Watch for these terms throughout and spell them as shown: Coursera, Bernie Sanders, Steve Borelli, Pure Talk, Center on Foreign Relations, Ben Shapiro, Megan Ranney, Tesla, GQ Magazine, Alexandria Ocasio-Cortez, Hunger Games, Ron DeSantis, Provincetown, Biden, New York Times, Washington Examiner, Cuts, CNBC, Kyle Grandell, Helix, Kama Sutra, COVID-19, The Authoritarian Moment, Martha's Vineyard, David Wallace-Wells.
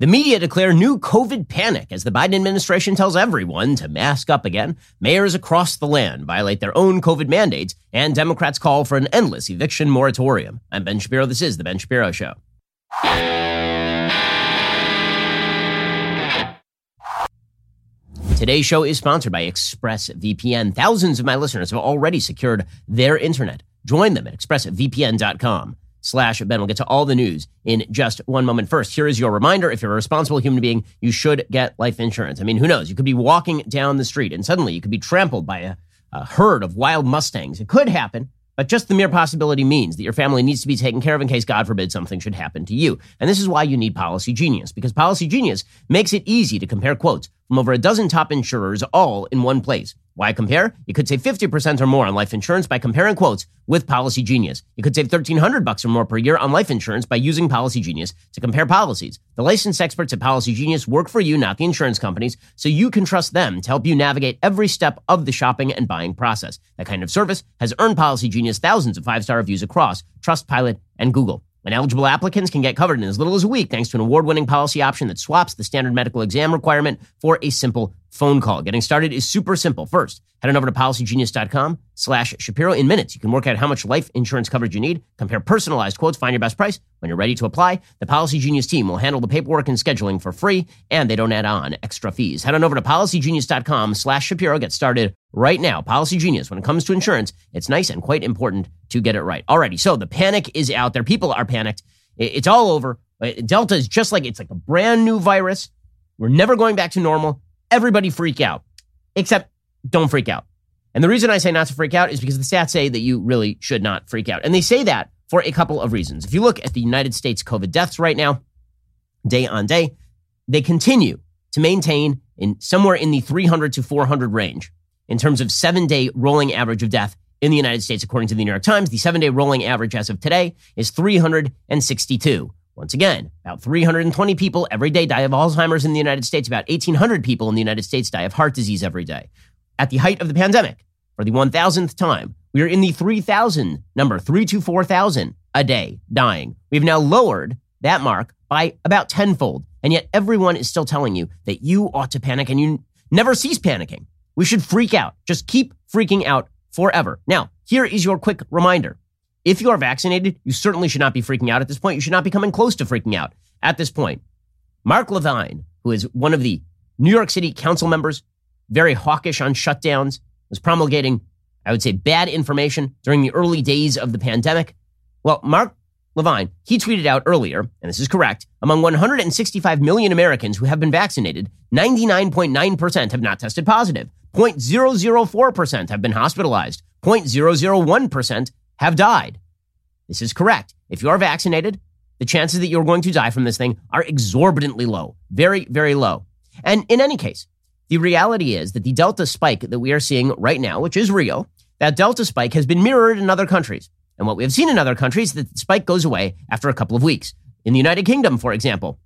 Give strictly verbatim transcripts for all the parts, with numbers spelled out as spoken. The media declare new COVID panic as the Biden administration tells everyone to mask up again. Mayors across the land violate their own COVID mandates, and Democrats call for an endless eviction moratorium. I'm Ben Shapiro. This is The Ben Shapiro Show. Today's show is sponsored by ExpressVPN. Thousands of my listeners have already secured their internet. Join them at expressvpn.com. slash Ben. We'll get to all the news in just one moment. First, here is your reminder. If you're a responsible human being, you should get life insurance. I mean, who knows? You could be walking down the street and suddenly you could be trampled by a, a herd of wild Mustangs. It could happen, but just the mere possibility means that your family needs to be taken care of in case, God forbid, something should happen to you. And this is why you need Policy Genius, because Policy Genius makes it easy to compare quotes from over a dozen top insurers all in one place. Why compare? You could save fifty percent or more on life insurance by comparing quotes with Policy Genius. You could save thirteen hundred bucks or more per year on life insurance by using Policy Genius to compare policies. The licensed experts at Policy Genius work for you, not the insurance companies, so you can trust them to help you navigate every step of the shopping and buying process. That kind of service has earned Policy Genius thousands of five-star reviews across Trustpilot and Google. And eligible applicants can get covered in as little as a week thanks to an award-winning policy option that swaps the standard medical exam requirement for a simple phone call. Getting started is super simple. First, head on over to policygenius.com slash Shapiro. In minutes, you can work out how much life insurance coverage you need, compare personalized quotes, find your best price. When you're ready to apply, the Policy Genius team will handle the paperwork and scheduling for free, and they don't add on extra fees. Head on over to policygenius.com slash Shapiro. Get started right now. Policy Genius, when it comes to insurance, it's nice and quite important to get it right. Alrighty, so the panic is out there. People are panicked. It's all over. Delta is just like, it's like a brand new virus. We're never going back to normal. Everybody freak out, except don't freak out. And the reason I say not to freak out is because the stats say that you really should not freak out. And they say that for a couple of reasons. If you look at the United States COVID deaths right now, day on day, they continue to maintain in somewhere in the three hundred to four hundred range in terms of seven-day rolling average of death in the United States. According to the New York Times, the seven-day rolling average as of today is three hundred sixty-two. Once again, about three hundred twenty people every day die of Alzheimer's in the United States. About one thousand eight hundred people in the United States die of heart disease every day. At the height of the pandemic, for the one thousandth time, we are in the three thousand number, three to four thousand a day dying. We've now lowered that mark by about tenfold. And yet everyone is still telling you that you ought to panic, and you never cease panicking. We should freak out. Just keep freaking out forever. Now, here is your quick reminder. If you are vaccinated, you certainly should not be freaking out at this point. You should not be coming close to freaking out at this point. Mark Levine, who is one of the New York City council members, very hawkish on shutdowns, was promulgating, I would say, bad information during the early days of the pandemic. Well, Mark Levine, he tweeted out earlier, and this is correct, among one hundred sixty-five million Americans who have been vaccinated, ninety-nine point nine percent have not tested positive, zero point zero zero four percent have been hospitalized, zero point zero zero one percent have died. This is correct. If you are vaccinated, the chances that you're going to die from this thing are exorbitantly low, very, very low. And in any case, the reality is that the Delta spike that we are seeing right now, which is real, that Delta spike has been mirrored in other countries. And what we have seen in other countries, that the spike goes away after a couple of weeks. In the United Kingdom, for example,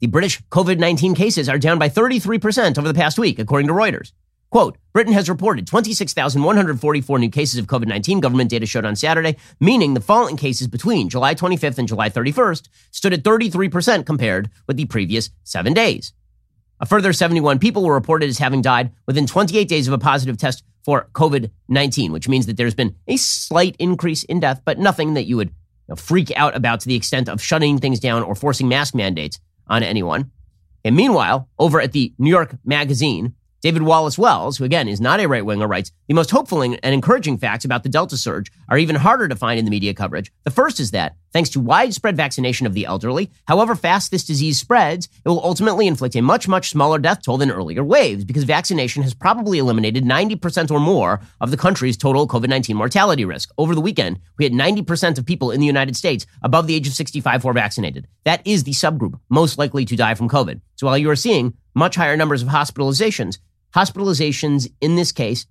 the British COVID nineteen cases are down by thirty-three percent over the past week, according to Reuters. Quote, Britain has reported twenty-six thousand one hundred forty-four new cases of COVID nineteen, government data showed on Saturday, meaning the fall in cases between July twenty-fifth and July thirty-first stood at thirty-three percent compared with the previous seven days. A further seventy-one people were reported as having died within twenty-eight days of a positive test for COVID nineteen, which means that there's been a slight increase in death, but nothing that you would, you know, freak out about to the extent of shutting things down or forcing mask mandates on anyone. And meanwhile, over at the New York Magazine, David Wallace-Wells, who again is not a right-winger, writes, the most hopeful and encouraging facts about the Delta surge are even harder to find in the media coverage. The first is that, thanks to widespread vaccination of the elderly, however fast this disease spreads, it will ultimately inflict a much, much smaller death toll than earlier waves, because vaccination has probably eliminated ninety percent or more of the country's total COVID nineteen mortality risk. Over the weekend, we had ninety percent of people in the United States above the age of sixty-five who are vaccinated. That is the subgroup most likely to die from COVID. So while you are seeing much higher numbers of hospitalizations, Hospitalizations in this case,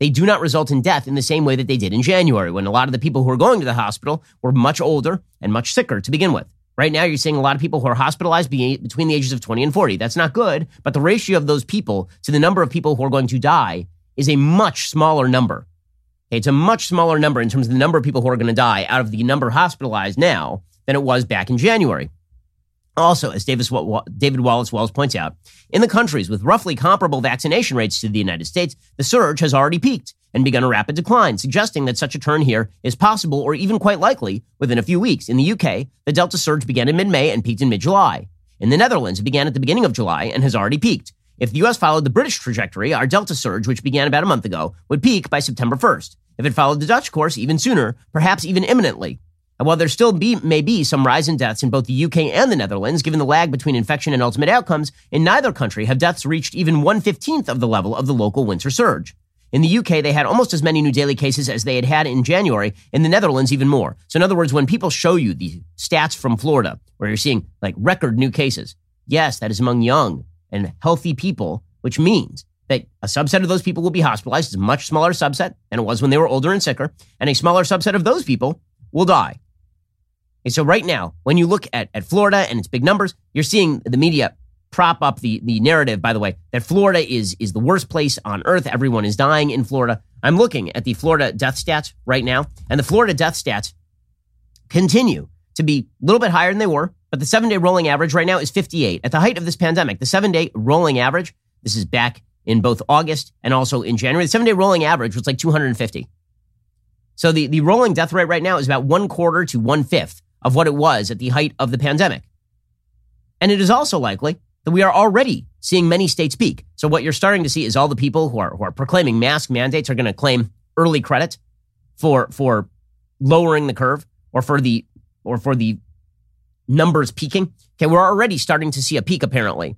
they do not result in death in the same way that they did in January, when a lot of the people who were going to the hospital were much older and much sicker to begin with. Right now, you're seeing a lot of people who are hospitalized between the ages of twenty and forty. That's not good, but the ratio of those people to the number of people who are going to die is a much smaller number. It's a much smaller number in terms of the number of people who are going to die out of the number hospitalized now than it was back in January. Also, as Davis, David Wallace-Wells points out, in the countries with roughly comparable vaccination rates to the United States, the surge has already peaked and begun a rapid decline, suggesting that such a turn here is possible or even quite likely within a few weeks. In the U K, the Delta surge began in mid-May and peaked in mid-July. In the Netherlands, it began at the beginning of July and has already peaked. If the U S followed the British trajectory, our Delta surge, which began about a month ago, would peak by September first. If it followed the Dutch course even sooner, perhaps even imminently. And while there still be, may be some rise in deaths in both the U K and the Netherlands, given the lag between infection and ultimate outcomes, in neither country have deaths reached even one fifteenth of the level of the local winter surge. In the U K, they had almost as many new daily cases as they had had in January. In the Netherlands, even more. So in other words, when people show you the stats from Florida, where you're seeing like record new cases, yes, that is among young and healthy people, which means that a subset of those people will be hospitalized. It's a much smaller subset than it was when they were older and sicker. And a smaller subset of those people will die. And so right now, when you look at, at Florida and its big numbers, you're seeing the media prop up the, the narrative, by the way, that Florida is, is the worst place on earth. Everyone is dying in Florida. I'm looking at the Florida death stats right now, and the Florida death stats continue to be a little bit higher than they were, but the seven-day rolling average right now is fifty-eight. At the height of this pandemic, the seven-day rolling average, this is back in both August and also in January, the seven-day rolling average was like two hundred fifty. So the, the rolling death rate right now is about one quarter to one-fifth of what it was at the height of the pandemic. And it is also likely that we are already seeing many states peak. So what you're starting to see is all the people who are who are proclaiming mask mandates are going to claim early credit for for lowering the curve or for the or for the numbers peaking. Okay, we're already starting to see a peak apparently.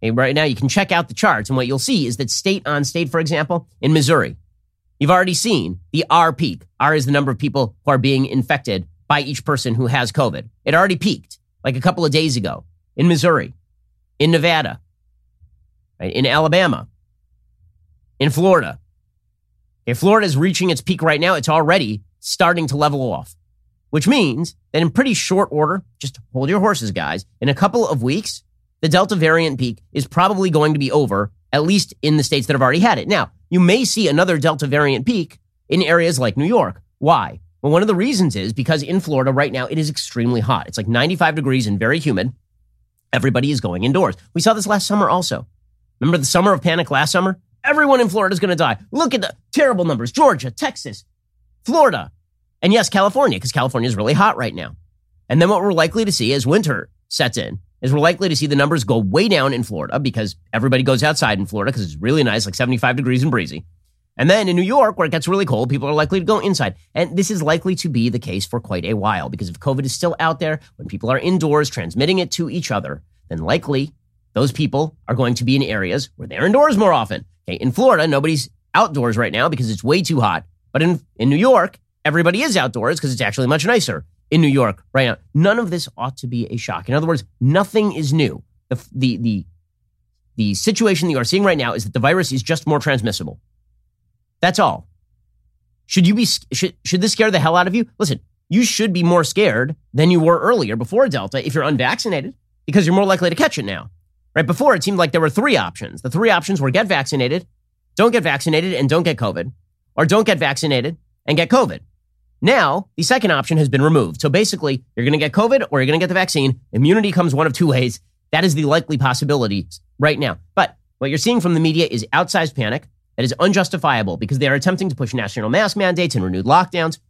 And right now you can check out the charts and what you'll see is that state on state, for example, in Missouri, you've already seen the R peak. R is the number of people who are being infected by each person who has COVID. It already peaked like a couple of days ago in Missouri, in Nevada, right, in Alabama, in Florida. If Florida is reaching its peak right now, it's already starting to level off, which means that in pretty short order, just hold your horses, guys, in a couple of weeks, the Delta variant peak is probably going to be over, at least in the states that have already had it. Now, you may see another Delta variant peak in areas like New York. Why? Well, one of the reasons is because in Florida right now, it is extremely hot. It's like ninety-five degrees and very humid. Everybody is going indoors. We saw this last summer also. Remember the summer of panic last summer? Everyone in Florida is going to die. Look at the terrible numbers. Georgia, Texas, Florida, and yes, California, because California is really hot right now. And then what we're likely to see as winter sets in is we're likely to see the numbers go way down in Florida because everybody goes outside in Florida because it's really nice, like seventy-five degrees and breezy. And then in New York, where it gets really cold, people are likely to go inside. And this is likely to be the case for quite a while because if COVID is still out there, when people are indoors transmitting it to each other, then likely those people are going to be in areas where they're indoors more often. Okay, in Florida, nobody's outdoors right now because it's way too hot. But in, in New York, everybody is outdoors because it's actually much nicer in New York right now. None of this ought to be a shock. In other words, nothing is new. The, the, the, the situation that you are seeing right now is that the virus is just more transmissible. That's all. Should you be should should this scare the hell out of you? Listen, you should be more scared than you were earlier before Delta if you're unvaccinated because you're more likely to catch it now. Right before, it seemed like there were three options. The three options were get vaccinated, don't get vaccinated, and don't get COVID, or don't get vaccinated and get COVID. Now, the second option has been removed. So basically, you're going to get COVID or you're going to get the vaccine. Immunity comes one of two ways. That is the likely possibility right now. But what you're seeing from the media is outsized panic. That is unjustifiable because they are attempting to push national mask mandates and renewed lockdowns.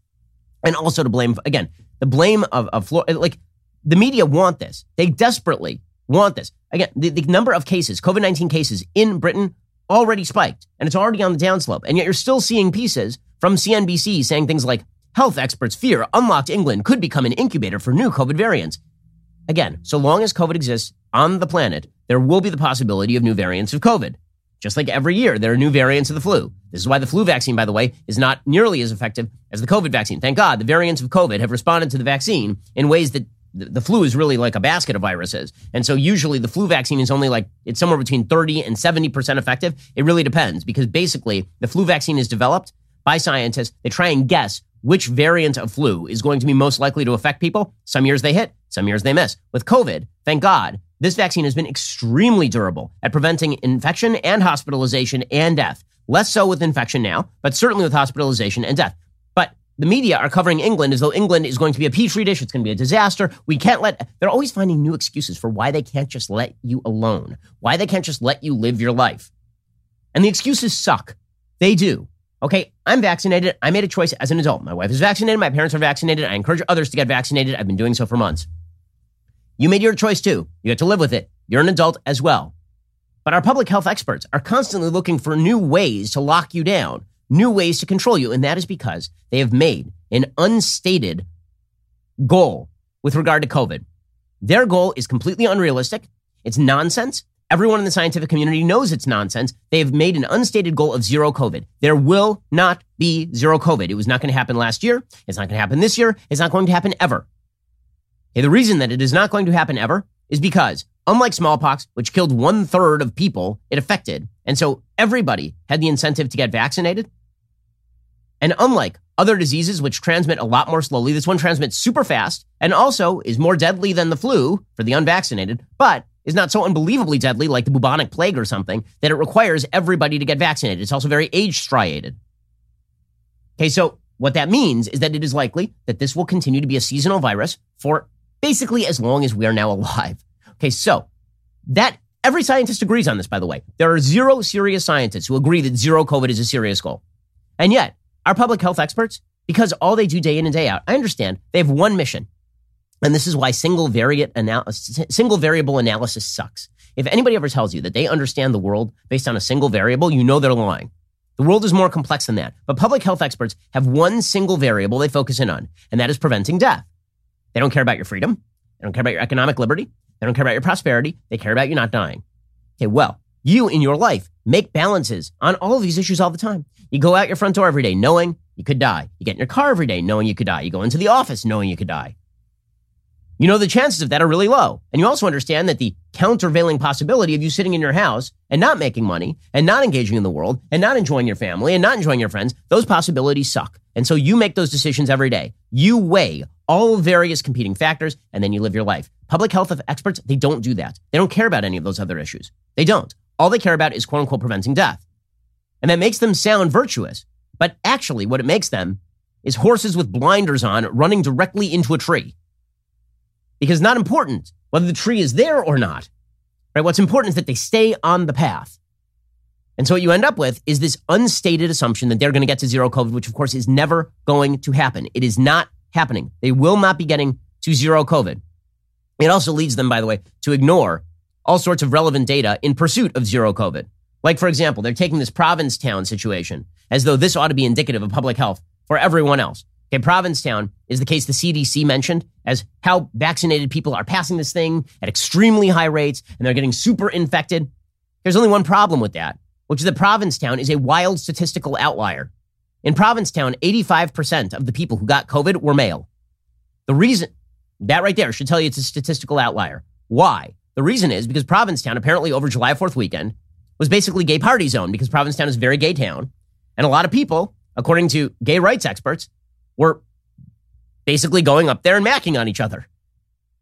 And also to blame, again, the blame of, of Florida. Like, the media want this. They desperately want this. Again, the, the number of cases, COVID nineteen cases in Britain already spiked. And it's already on the downslope. And yet you're still seeing pieces from C N B C saying things like, health experts fear unlocked England could become an incubator for new COVID variants. Again, so long as COVID exists on the planet, there will be the possibility of new variants of COVID. Just like every year, there are new variants of the flu. This is why the flu vaccine, by the way, is not nearly as effective as the COVID vaccine. Thank God the variants of COVID have responded to the vaccine in ways that the flu is really like a basket of viruses. And so usually the flu vaccine is only like, it's somewhere between thirty and seventy percent effective. It really depends because basically the flu vaccine is developed by scientists. They try and guess which variant of flu is going to be most likely to affect people. Some years they hit, some years they miss. With COVID, thank God, this vaccine has been extremely durable at preventing infection and hospitalization and death. Less so with infection now, but certainly with hospitalization and death. But the media are covering England as though England is going to be a petri dish. It's going to be a disaster. We can't let, they're always finding new excuses for why they can't just let you alone, why they can't just let you live your life. And the excuses suck. They do. Okay, I'm vaccinated. I made a choice as an adult. My wife is vaccinated. My parents are vaccinated. I encourage others to get vaccinated. I've been doing so for months. You made your choice too. You get to live with it. You're an adult as well. But our public health experts are constantly looking for new ways to lock you down, new ways to control you. And that is because they have made an unstated goal with regard to COVID. Their goal is completely unrealistic. It's nonsense. Everyone in the scientific community knows it's nonsense. They have made an unstated goal of zero COVID. There will not be zero COVID. It was not going to happen last year. It's not going to happen this year. It's not going to happen ever. Okay, the reason that it is not going to happen ever is because, unlike smallpox, which killed one third of people it affected, and so everybody had the incentive to get vaccinated, and unlike other diseases which transmit a lot more slowly, this one transmits super fast and also is more deadly than the flu for the unvaccinated, but is not so unbelievably deadly like the bubonic plague or something that it requires everybody to get vaccinated. It's also very age striated. Okay, so what that means is that it is likely that this will continue to be a seasonal virus for basically as long as we are now alive. Okay, so that every scientist agrees on this, by the way. There are zero serious scientists who agree that zero COVID is a serious goal. And yet, our public health experts, because all they do day in and day out, I understand they have one mission. And this is why single variant analysis, single variable analysis sucks. If anybody ever tells you that they understand the world based on a single variable, you know they're lying. The world is more complex than that. But public health experts have one single variable they focus in on, and that is preventing death. They don't care about your freedom. They don't care about your economic liberty. They don't care about your prosperity. They care about you not dying. Okay, well, you in your life make balances on all of these issues all the time. You go out your front door every day knowing you could die. You get in your car every day knowing you could die. You go into the office knowing you could die. You know, the chances of that are really low. And you also understand that the countervailing possibility of you sitting in your house and not making money and not engaging in the world and not enjoying your family and not enjoying your friends, those possibilities suck. And so you make those decisions every day. You weigh all various competing factors and then you live your life. Public health experts, they don't do that. They don't care about any of those other issues. They don't. All they care about is quote unquote preventing death. And that makes them sound virtuous. But actually what it makes them is horses with blinders on running directly into a tree. Because not important whether the tree is there or not, right? What's important is that they stay on the path. And so what you end up with is this unstated assumption that they're going to get to zero COVID, which of course is never going to happen. It is not happening. They will not be getting to zero COVID. It also leads them, by the way, to ignore all sorts of relevant data in pursuit of zero COVID. Like, for example, they're taking this Provincetown situation as though this ought to be indicative of public health for everyone else. Okay, Provincetown is the case the C D C mentioned as how vaccinated people are passing this thing at extremely high rates and they're getting super infected. There's only one problem with that, which is that Provincetown is a wild statistical outlier. In Provincetown, eighty-five percent of the people who got COVID were male. The reason, that right there should tell you it's a statistical outlier. Why? The reason is because Provincetown, apparently over July fourth weekend, was basically gay party zone because Provincetown is a very gay town. And a lot of people, according to gay rights experts, we're basically going up there and macking on each other.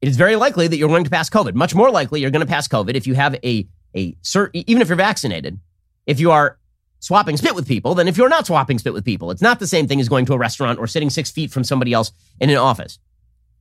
It is very likely that you're going to pass COVID. Much more likely you're going to pass COVID if you have a, a cert, even if you're vaccinated, if you are swapping spit with people, than if you're not swapping spit with people. It's not the same thing as going to a restaurant or sitting six feet from somebody else in an office.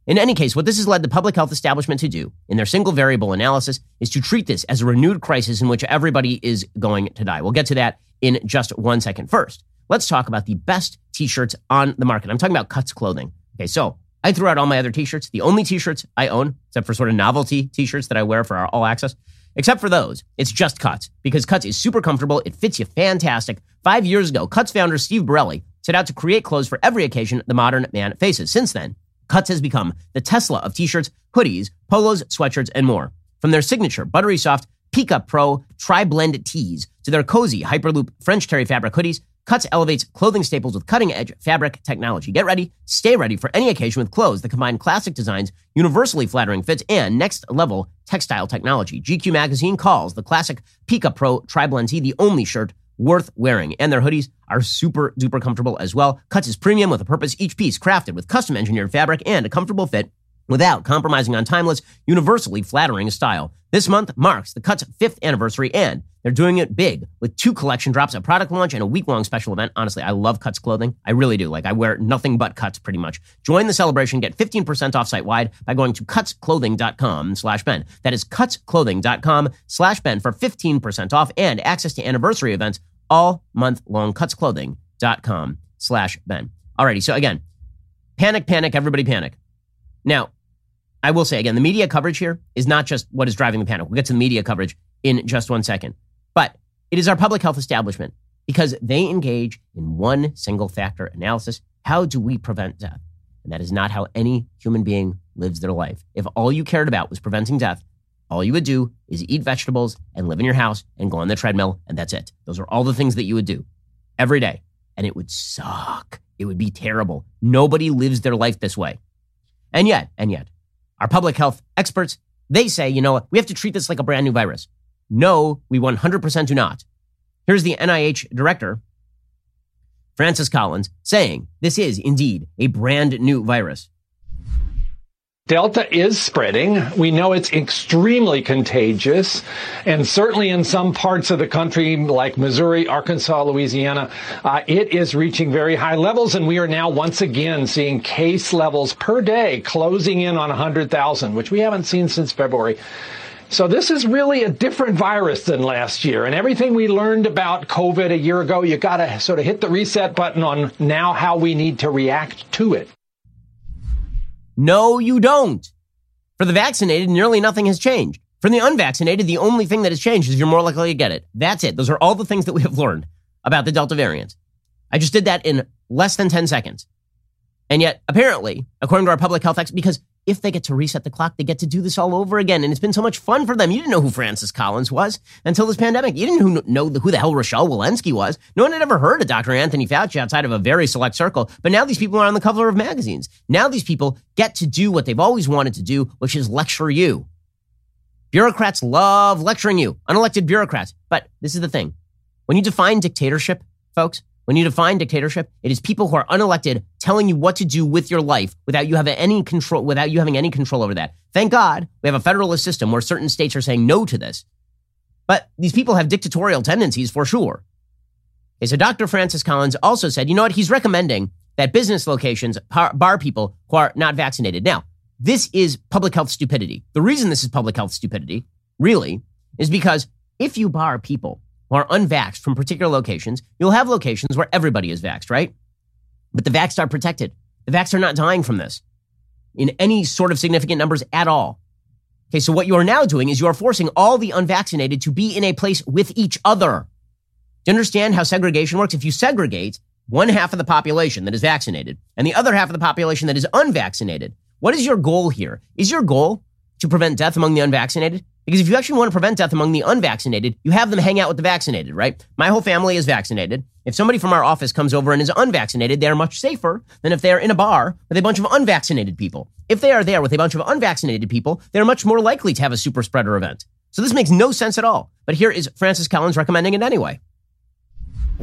In any case, what this has led the public health establishment to do in their single variable analysis is to treat this as a renewed crisis in which everybody is going to die. We'll get to that in just one second. First, let's talk about the best t-shirts on the market. I'm talking about Cuts clothing. Okay, so I threw out all my other t-shirts. The only t-shirts I own, except for sort of novelty t-shirts that I wear for our all access, except for those, it's just Cuts, because Cuts is super comfortable. It fits you fantastic. Five years ago, Cuts founder Steve Borelli set out to create clothes for every occasion the modern man faces. Since then, Cuts has become the Tesla of t-shirts, hoodies, polos, sweatshirts, and more. From their signature buttery soft Pika Pro tri-blend tees to their cozy Hyperloop French terry fabric hoodies, Cuts elevates clothing staples with cutting-edge fabric technology. Get ready, stay ready for any occasion with clothes that combine classic designs, universally flattering fits, and next-level textile technology. G Q magazine calls the classic Pika Pro tri-blend tee the only shirt worth wearing, and their hoodies are super-duper comfortable as well. Cuts is premium with a purpose. Each piece crafted with custom-engineered fabric and a comfortable fit without compromising on timeless, universally flattering style. This month marks the Cuts' fifth anniversary, and they're doing it big with two collection drops, a product launch, and a week-long special event. Honestly, I love Cuts clothing. I really do. Like, I wear nothing but Cuts pretty much. Join the celebration. Get fifteen percent off site-wide by going to cutsclothing.com slash Ben. That is cutsclothing.com slash Ben for fifteen percent off and access to anniversary events all month long. Cutsclothing.com slash Ben. Alrighty, so again, panic, panic, everybody panic. Now, I will say again, the media coverage here is not just what is driving the panic. We'll get to the media coverage in just one second. But it is our public health establishment because they engage in one single factor analysis. How do we prevent death? And that is not how any human being lives their life. If all you cared about was preventing death, all you would do is eat vegetables and live in your house and go on the treadmill, and that's it. Those are all the things that you would do every day. And it would suck. It would be terrible. Nobody lives their life this way. And yet, and yet, our public health experts, they say, you know what, we have to treat this like a brand new virus. No, we one hundred percent do not. Here's the N I H director, Francis Collins, saying this is indeed a brand new virus. Delta is spreading. We know it's extremely contagious. And certainly in some parts of the country, like Missouri, Arkansas, Louisiana, uh, it is reaching very high levels. And we are now once again seeing case levels per day closing in on one hundred thousand, which we haven't seen since February. So this is really a different virus than last year. And everything we learned about COVID a year ago, you got to sort of hit the reset button on now how we need to react to it. No, you don't. For the vaccinated, nearly nothing has changed. For the unvaccinated, the only thing that has changed is you're more likely to get it. That's it. Those are all the things that we have learned about the Delta variant. I just did that in less than ten seconds. And yet, apparently, according to our public health experts, because if they get to reset the clock, they get to do this all over again. And it's been so much fun for them. You didn't know who Francis Collins was until this pandemic. You didn't know who the hell Rochelle Walensky was. No one had ever heard of Doctor Anthony Fauci outside of a very select circle. But now these people are on the cover of magazines. Now these people get to do what they've always wanted to do, which is lecture you. Bureaucrats love lecturing you, unelected bureaucrats. But this is the thing. When you define dictatorship, folks, When you define dictatorship, it is people who are unelected telling you what to do with your life without you have any control, without you having any control over that. Thank God we have a federalist system where certain states are saying no to this. But these people have dictatorial tendencies for sure. Okay, so Doctor Francis Collins also said, you know what? He's recommending that business locations bar people who are not vaccinated. Now, this is public health stupidity. The reason this is public health stupidity, really, is because if you bar people who are unvaxxed from particular locations, you'll have locations where everybody is vaxxed, right? But the vaxxed are protected. The vaxxed are not dying from this in any sort of significant numbers at all. Okay, so what you are now doing is you are forcing all the unvaccinated to be in a place with each other. Do you understand how segregation works? If you segregate one half of the population that is vaccinated and the other half of the population that is unvaccinated, what is your goal here? Is your goal to prevent death among the unvaccinated? Because if you actually want to prevent death among the unvaccinated, you have them hang out with the vaccinated, right? My whole family is vaccinated. If somebody from our office comes over and is unvaccinated, they are much safer than if they are in a bar with a bunch of unvaccinated people. If they are there with a bunch of unvaccinated people, they are much more likely to have a super spreader event. So this makes no sense at all. But here is Francis Collins recommending it anyway.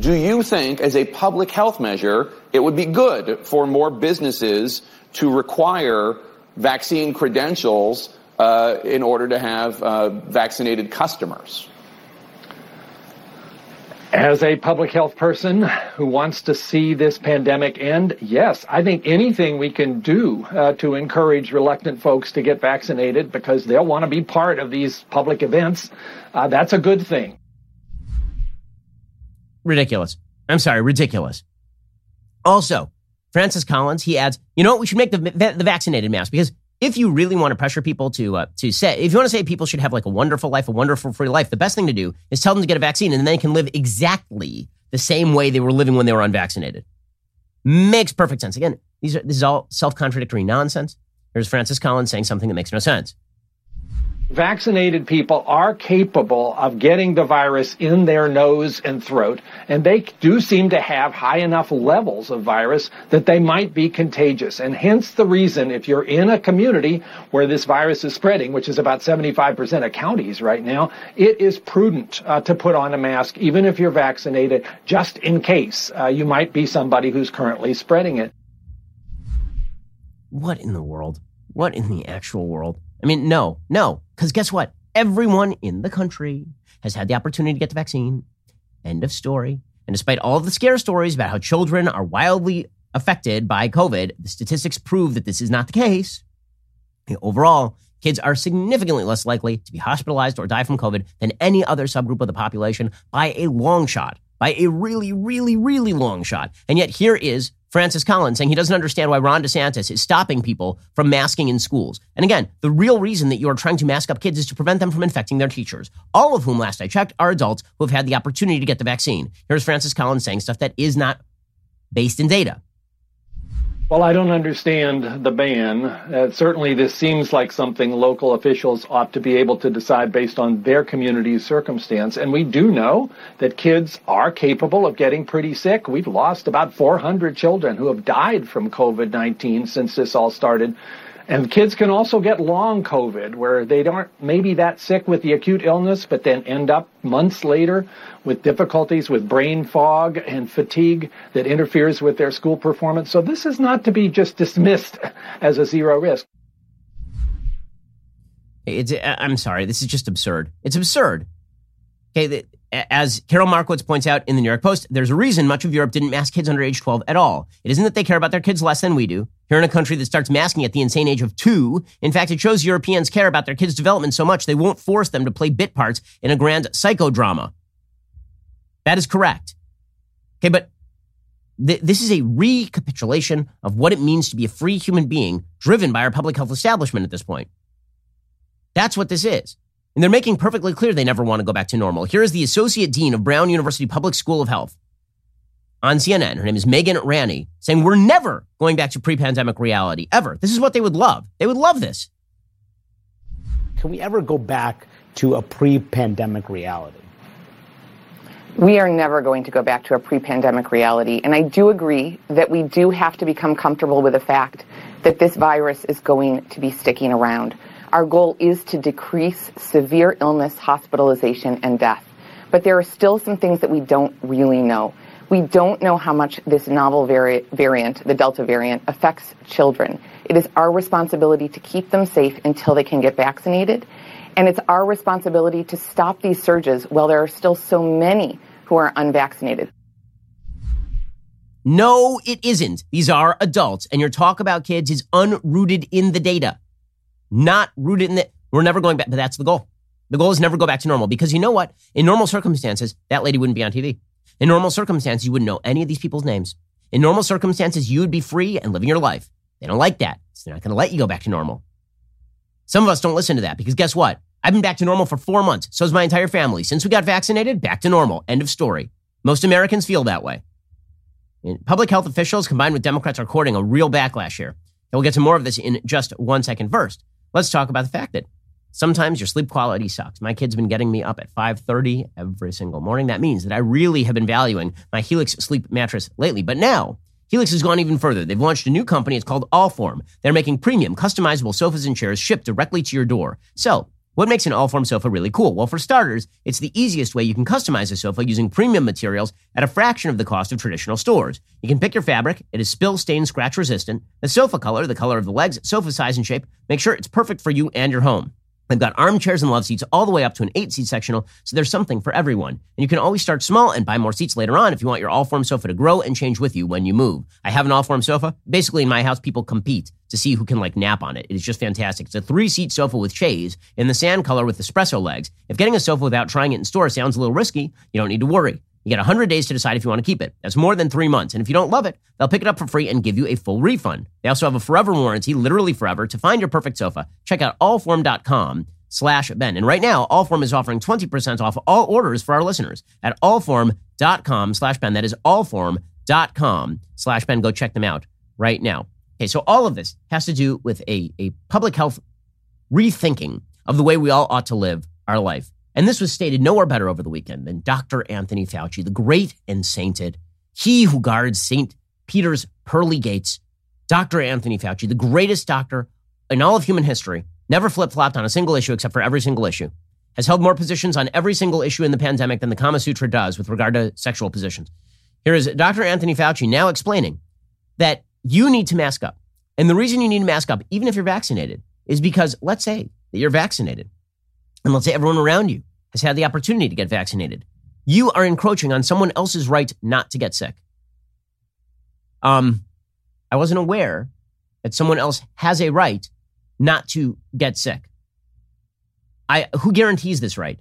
Do you think, as a public health measure, it would be good for more businesses to require vaccine credentials Uh, in order to have uh, vaccinated customers? As a public health person who wants to see this pandemic end, yes, I think anything we can do uh, to encourage reluctant folks to get vaccinated because they'll want to be part of these public events, uh, that's a good thing. Ridiculous. I'm sorry, ridiculous. Also, Francis Collins, he adds, you know what, we should make the, the vaccinated mask because if you really want to pressure people to uh, to say, if you want to say people should have like a wonderful life, a wonderful free life, the best thing to do is tell them to get a vaccine and then they can live exactly the same way they were living when they were unvaccinated. Makes perfect sense. Again, these are, this is all self-contradictory nonsense. Here's Francis Collins saying something that makes no sense. Vaccinated people are capable of getting the virus in their nose and throat, and they do seem to have high enough levels of virus that they might be contagious. And hence the reason, if you're in a community where this virus is spreading, which is about seventy-five percent of counties right now, it is prudent uh, to put on a mask, even if you're vaccinated, just in case uh, you might be somebody who's currently spreading it. What in the world? What in the actual world? I mean, no, no, because guess what? Everyone in the country has had the opportunity to get the vaccine. End of story. And despite all of the scare stories about how children are wildly affected by COVID, the statistics prove that this is not the case. And overall, kids are significantly less likely to be hospitalized or die from COVID than any other subgroup of the population by a long shot, by a really, really, really long shot. And yet here is Francis Collins saying he doesn't understand why Ron DeSantis is stopping people from masking in schools. And again, the real reason that you are trying to mask up kids is to prevent them from infecting their teachers, all of whom, last I checked, are adults who have had the opportunity to get the vaccine. Here's Francis Collins saying stuff that is not based in data. Well, I don't understand the ban. Uh, certainly, this seems like something local officials ought to be able to decide based on their community's circumstance. And we do know that kids are capable of getting pretty sick. We've lost about four hundred children who have died from COVID nineteen since this all started. And kids can also get long COVID, where they aren't maybe that sick with the acute illness, but then end up months later with difficulties with brain fog and fatigue that interferes with their school performance. So this is not to be just dismissed as a zero risk. It's, I'm sorry, this is just absurd. It's absurd. Okay, as Carol Markowitz points out in the New York Post, there's a reason much of Europe didn't mask kids under age twelve at all. It isn't that they care about their kids less than we do. Here in a country that starts masking at the insane age of two, in fact, it shows Europeans care about their kids' development so much they won't force them to play bit parts in a grand psychodrama. That is correct. Okay, but th- this is a recapitulation of what it means to be a free human being driven by our public health establishment at this point. That's what this is. And they're making perfectly clear they never want to go back to normal. Here is the Associate Dean of Brown University Public School of Health on C N N. Her name is Megan Ranney, saying we're never going back to pre-pandemic reality, ever. This is what they would love. They would love this. Can we ever go back to a pre-pandemic reality? We are never going to go back to a pre-pandemic reality. And I do agree that we do have to become comfortable with the fact that this virus is going to be sticking around. Our goal is to decrease severe illness, hospitalization, and death. But there are still some things that we don't really know. We don't know how much this novel vari- variant, the Delta variant, affects children. It is our responsibility to keep them safe until they can get vaccinated. And it's our responsibility to stop these surges while there are still so many who are unvaccinated. No, it isn't. These are adults. And your talk about kids is unrooted in the data. Not rooted in that. We're never going back, but that's the goal. The goal is never go back to normal, because you know what? In normal circumstances, that lady wouldn't be on T V. In normal circumstances, you wouldn't know any of these people's names. In normal circumstances, you would be free and living your life. They don't like that, so they're not going to let you go back to normal. Some of us don't listen to that, because guess what? I've been back to normal for four months. So has my entire family. Since we got vaccinated, back to normal. End of story. Most Americans feel that way. And public health officials combined with Democrats are courting a real backlash here. And we'll get to more of this in just one second. First, let's talk about the fact that sometimes your sleep quality sucks. My kid's been getting me up at five thirty every single morning. That means that I really have been valuing my Helix sleep mattress lately. But now, Helix has gone even further. They've launched a new company. It's called Allform. They're making premium, customizable sofas and chairs shipped directly to your door. So, what makes an Allform sofa really cool? Well, for starters, it's the easiest way you can customize a sofa using premium materials at a fraction of the cost of traditional stores. You can pick your fabric. It is spill, stain, scratch resistant. The sofa color, the color of the legs, sofa size and shape. Make sure it's perfect for you and your home. They've got armchairs and love seats all the way up to an eight-seat sectional, so there's something for everyone. And you can always start small and buy more seats later on if you want your Allform sofa to grow and change with you when you move. I have an Allform sofa. Basically, in my house, people compete to see who can, like, nap on it. It is just fantastic. It's a three-seat sofa with chaise in the sand color with espresso legs. If getting a sofa without trying it in store sounds a little risky, you don't need to worry. You get one hundred days to decide if you want to keep it. That's more than three months. And if you don't love it, they'll pick it up for free and give you a full refund. They also have a forever warranty, literally forever, to find your perfect sofa. Check out allform.com slash Ben. And right now, Allform is offering twenty percent off all orders for our listeners at allform.com slash Ben. That is allform.com slash Ben. Go check them out right now. Okay, so all of this has to do with a, a public health rethinking of the way we all ought to live our life. And this was stated nowhere better over the weekend than Doctor Anthony Fauci, the great and sainted, he who guards Saint Peter's pearly gates. Doctor Anthony Fauci, the greatest doctor in all of human history, never flip-flopped on a single issue except for every single issue, has held more positions on every single issue in the pandemic than the Kama Sutra does with regard to sexual positions. Here is Doctor Anthony Fauci now explaining that you need to mask up. And the reason you need a mask up, even if you're vaccinated, is because let's say that you're vaccinated, and let's say everyone around you has had the opportunity to get vaccinated. You are encroaching on someone else's right not to get sick. Um, I wasn't aware that someone else has a right not to get sick. I who guarantees this right?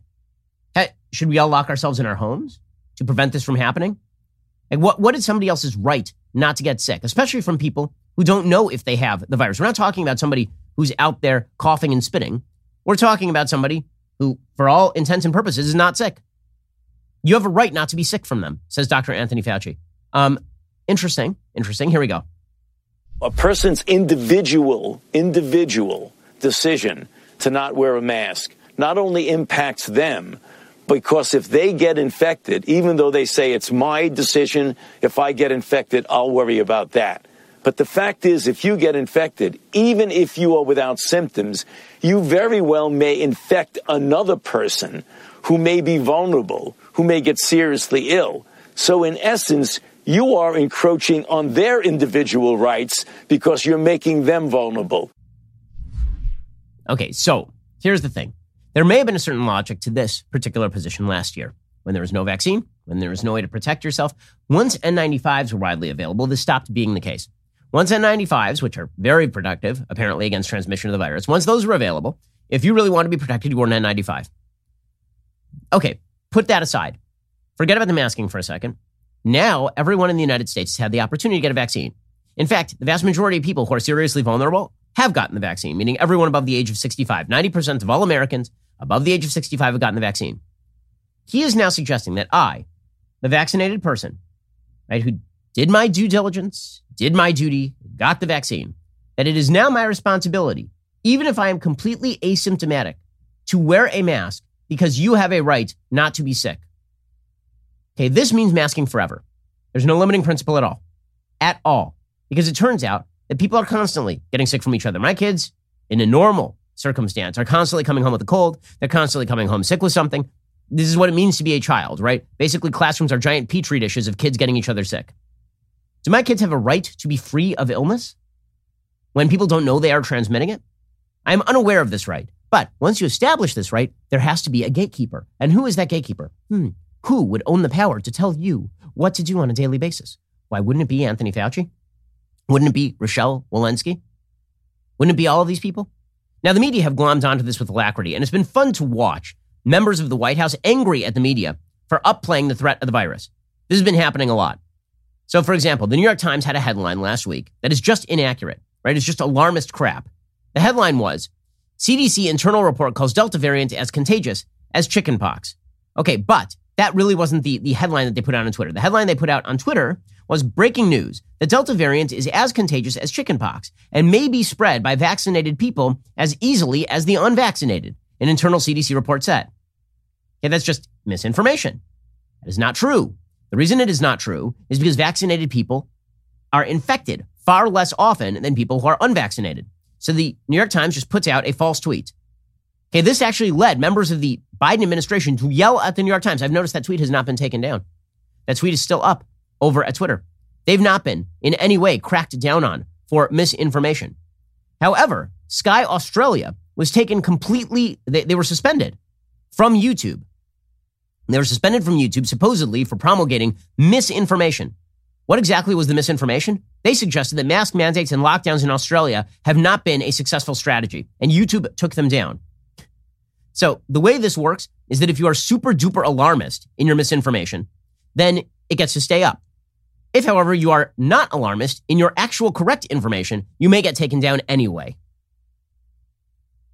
Hey, should we all lock ourselves in our homes to prevent this from happening? Like what, what is somebody else's right not to get sick, especially from people who don't know if they have the virus? We're not talking about somebody who's out there coughing and spitting. We're talking about somebody who, for all intents and purposes, is not sick. You have a right not to be sick from them, says Doctor Anthony Fauci. Um, interesting, interesting. Here we go. A person's individual, individual decision to not wear a mask not only impacts them, because if they get infected, even though they say it's my decision, if I get infected, I'll worry about that. But the fact is, if you get infected, even if you are without symptoms, you very well may infect another person who may be vulnerable, who may get seriously ill. So in essence, you are encroaching on their individual rights because you're making them vulnerable. Okay, so here's the thing. There may have been a certain logic to this particular position last year when there was no vaccine, when there was no way to protect yourself. Once N ninety-fives were widely available, this stopped being the case. Once N ninety-fives, which are very protective, apparently against transmission of the virus, once those were available, if you really want to be protected, you wore an N ninety-five. Okay, put that aside. Forget about the masking for a second. Now, everyone in the United States has had the opportunity to get a vaccine. In fact, the vast majority of people who are seriously vulnerable have gotten the vaccine, meaning everyone above the age of sixty-five. ninety percent of all Americans above the age of sixty-five have gotten the vaccine. He is now suggesting that I, the vaccinated person, right, who did my due diligence, did my duty, got the vaccine, that it is now my responsibility, even if I am completely asymptomatic, to wear a mask because you have a right not to be sick. Okay, this means masking forever. There's no limiting principle at all. At all. Because it turns out that people are constantly getting sick from each other. My kids, in a normal circumstance, are constantly coming home with a cold. They're constantly coming home sick with something. This is what it means to be a child, right? Basically, classrooms are giant petri dishes of kids getting each other sick. Do my kids have a right to be free of illness when people don't know they are transmitting it? I am unaware of this right. But once you establish this right, there has to be a gatekeeper. And who is that gatekeeper? Hmm. Who would own the power to tell you what to do on a daily basis? Why, wouldn't it be Anthony Fauci? Wouldn't it be Rochelle Walensky? Wouldn't it be all of these people? Now, the media have glommed onto this with alacrity, and it's been fun to watch members of the White House angry at the media for upplaying the threat of the virus. This has been happening a lot. So, for example, the New York Times had a headline last week that is just inaccurate, right? It's just alarmist crap. The headline was, C D C internal report calls Delta variant as contagious as chickenpox. Okay, but that really wasn't the, the headline that they put out on Twitter. The headline they put out on Twitter was breaking news. The Delta variant is as contagious as chickenpox and may be spread by vaccinated people as easily as the unvaccinated, an internal C D C report said. Okay, that's just misinformation. That is not true. The reason it is not true is because vaccinated people are infected far less often than people who are unvaccinated. So the New York Times just puts out a false tweet. Okay, this actually led members of the Biden administration to yell at the New York Times. I've noticed that tweet has not been taken down. That tweet is still up over at Twitter. They've not been in any way cracked down on for misinformation. However, Sky Australia was taken completely, they, they were suspended from YouTube. They were suspended from YouTube supposedly for promulgating misinformation. What exactly was the misinformation? They suggested that mask mandates and lockdowns in Australia have not been a successful strategy, and YouTube took them down. So the way this works is that if you are super duper alarmist in your misinformation, then it gets to stay up. If, however, you are not alarmist in your actual correct information, you may get taken down anyway.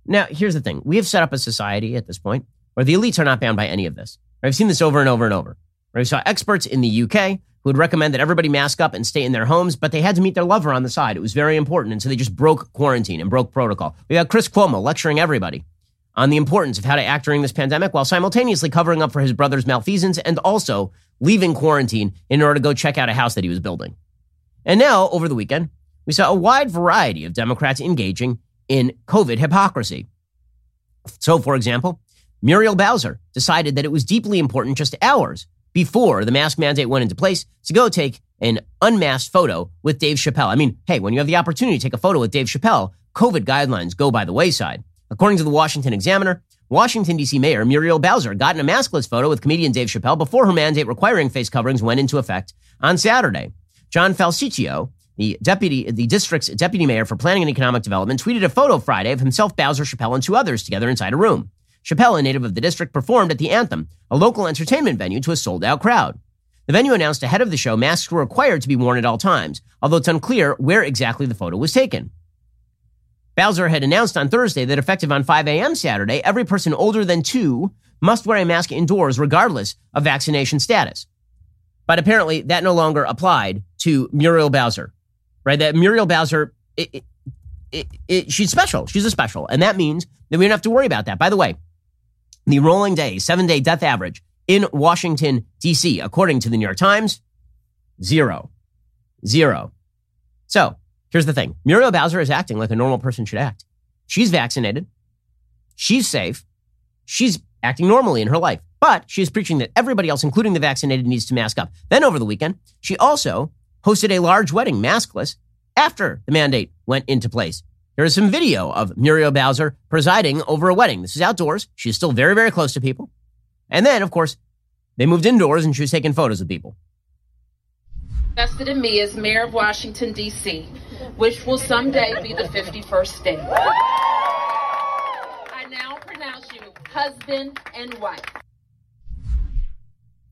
Now, here's the thing. We have set up a society at this point where the elites are not bound by any of this. I've seen this over and over and over. We saw experts in the U K who would recommend that everybody mask up and stay in their homes, but they had to meet their lover on the side. It was very important, and so they just broke quarantine and broke protocol. We got Chris Cuomo lecturing everybody on the importance of how to act during this pandemic while simultaneously covering up for his brother's malfeasance and also leaving quarantine in order to go check out a house that he was building. And now, over the weekend, we saw a wide variety of Democrats engaging in COVID hypocrisy. So, for example, Muriel Bowser decided that it was deeply important just hours before the mask mandate went into place to go take an unmasked photo with Dave Chappelle. I mean, hey, when you have the opportunity to take a photo with Dave Chappelle, COVID guidelines go by the wayside. According to the Washington Examiner, Washington, D C Mayor Muriel Bowser got in a maskless photo with comedian Dave Chappelle before her mandate requiring face coverings went into effect on Saturday. John Falsicchio, the deputy, the district's deputy mayor for planning and economic development, tweeted a photo Friday of himself, Bowser, Chappelle, and two others together inside a room. Chappelle, a native of the district, performed at the Anthem, a local entertainment venue, to a sold-out crowd. The venue announced ahead of the show masks were required to be worn at all times, although it's unclear where exactly the photo was taken. Bowser had announced on Thursday that effective on five a.m. Saturday, every person older than two must wear a mask indoors regardless of vaccination status. But apparently that no longer applied to Muriel Bowser, right? That Muriel Bowser, it, it, it, it, she's special. She's a special. And that means that we don't have to worry about that. By the way, the rolling day, seven-day death average in Washington, D C, according to the New York Times, zero. Zero. So, here's the thing. Muriel Bowser is acting like a normal person should act. She's vaccinated. She's safe. She's acting normally in her life, but she is preaching that everybody else, including the vaccinated, needs to mask up. Then over the weekend, she also hosted a large wedding maskless after the mandate went into place. There is some video of Muriel Bowser presiding over a wedding. This is outdoors. She's still very, very close to people. And then, of course, they moved indoors and she was taking photos of people. Vested in me as mayor of Washington, D C, which will someday be the fifty-first state. I now pronounce you husband and wife.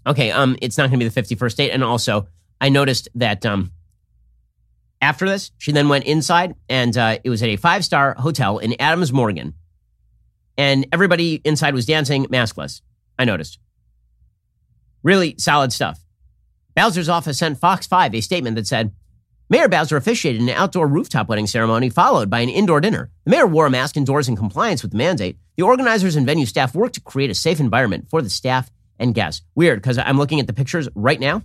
Okay, um, it's not going to be the fifty-first state. And also, I noticed that um, after this, she then went inside, and uh, it was at a five-star hotel in Adams Morgan. And everybody inside was dancing maskless, I noticed. Really solid stuff. Bowser's office sent Fox five a statement that said, Mayor Bowser officiated an outdoor rooftop wedding ceremony followed by an indoor dinner. The mayor wore a mask indoors in compliance with the mandate. The organizers and venue staff worked to create a safe environment for the staff and guests. Weird, because I'm looking at the pictures right now,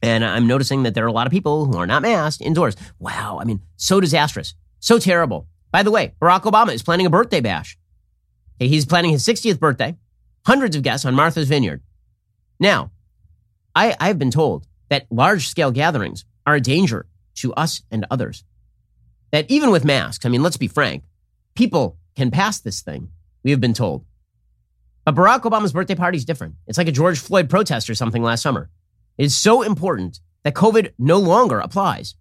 and I'm noticing that there are a lot of people who are not masked indoors. Wow, I mean, so disastrous, so terrible. By the way, Barack Obama is planning a birthday bash. He's planning his sixtieth birthday, hundreds of guests on Martha's Vineyard. Now, I, I've been told that large-scale gatherings are a danger to us and others. That even with masks, I mean, let's be frank, people can pass this thing, we have been told. But Barack Obama's birthday party is different. It's like a George Floyd protest or something last summer. It is so important that COVID no longer applies.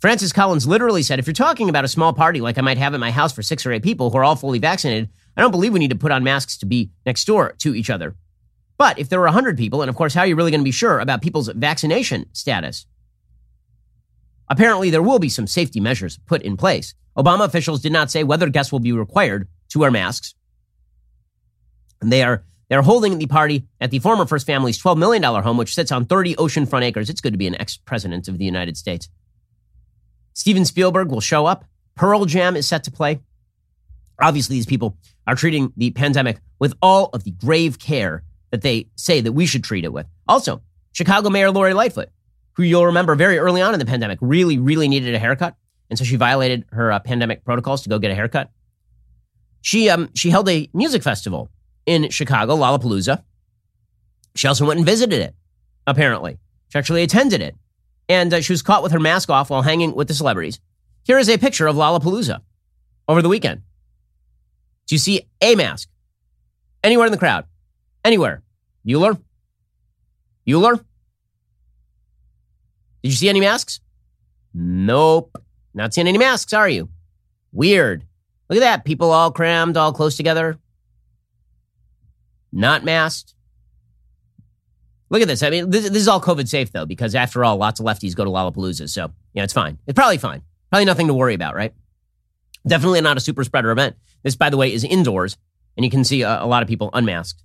Francis Collins literally said, if you're talking about a small party like I might have at my house for six or eight people who are all fully vaccinated, I don't believe we need to put on masks to be next door to each other. But if there were one hundred people, and of course, how are you really going to be sure about people's vaccination status? Apparently, there will be some safety measures put in place. Obama officials did not say whether guests will be required to wear masks. And they are they're holding the party at the former First Family's twelve million dollars home, which sits on thirty oceanfront acres. It's good to be an ex-president of the United States. Steven Spielberg will show up. Pearl Jam is set to play. Obviously, these people are treating the pandemic with all of the grave care that they say that we should treat it with. Also, Chicago Mayor Lori Lightfoot, who you'll remember very early on in the pandemic, really, really needed a haircut. And so she violated her uh, pandemic protocols to go get a haircut. She um she held a music festival in Chicago, Lollapalooza. She also went and visited it, apparently. She actually attended it. And uh, she was caught with her mask off while hanging with the celebrities. Here is a picture of Lollapalooza over the weekend. Do you see a mask anywhere in the crowd? Anywhere. Euler? Euler? Did you see any masks? Nope. Not seeing any masks, are you? Weird. Look at that. People all crammed, all close together. Not masked. Look at this. I mean, this, this is all COVID safe, though, because after all, lots of lefties go to Lollapalooza. So, yeah, it's fine. It's probably fine. Probably nothing to worry about, right? Definitely not a super spreader event. This, by the way, is indoors, and you can see a, a lot of people unmasked.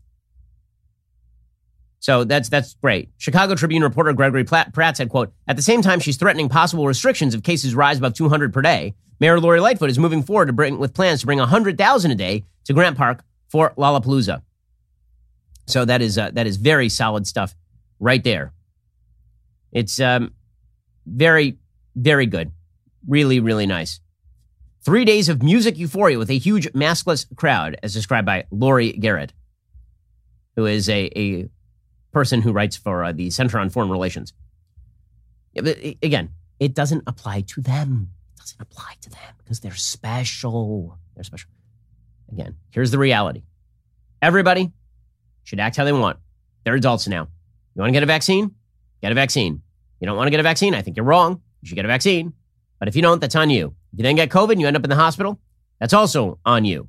So that's that's great. Chicago Tribune reporter Gregory Pratt said, quote, at the same time she's threatening possible restrictions if cases rise above two hundred per day, Mayor Lori Lightfoot is moving forward to bring, with plans to bring one hundred thousand a day to Grant Park for Lollapalooza. So that is uh, that is very solid stuff right there. It's um, very, very good. Really, really nice. Three days of music euphoria with a huge maskless crowd, as described by Lori Garrett, who is a... a person who writes for uh, the Center on Foreign Relations. Yeah, but again, it doesn't apply to them. It doesn't apply to them because they're special. They're special. Again, here's the reality. Everybody should act how they want. They're adults now. You want to get a vaccine? Get a vaccine. You don't want to get a vaccine? I think you're wrong. You should get a vaccine. But if you don't, that's on you. If you then get COVID and you end up in the hospital, that's also on you.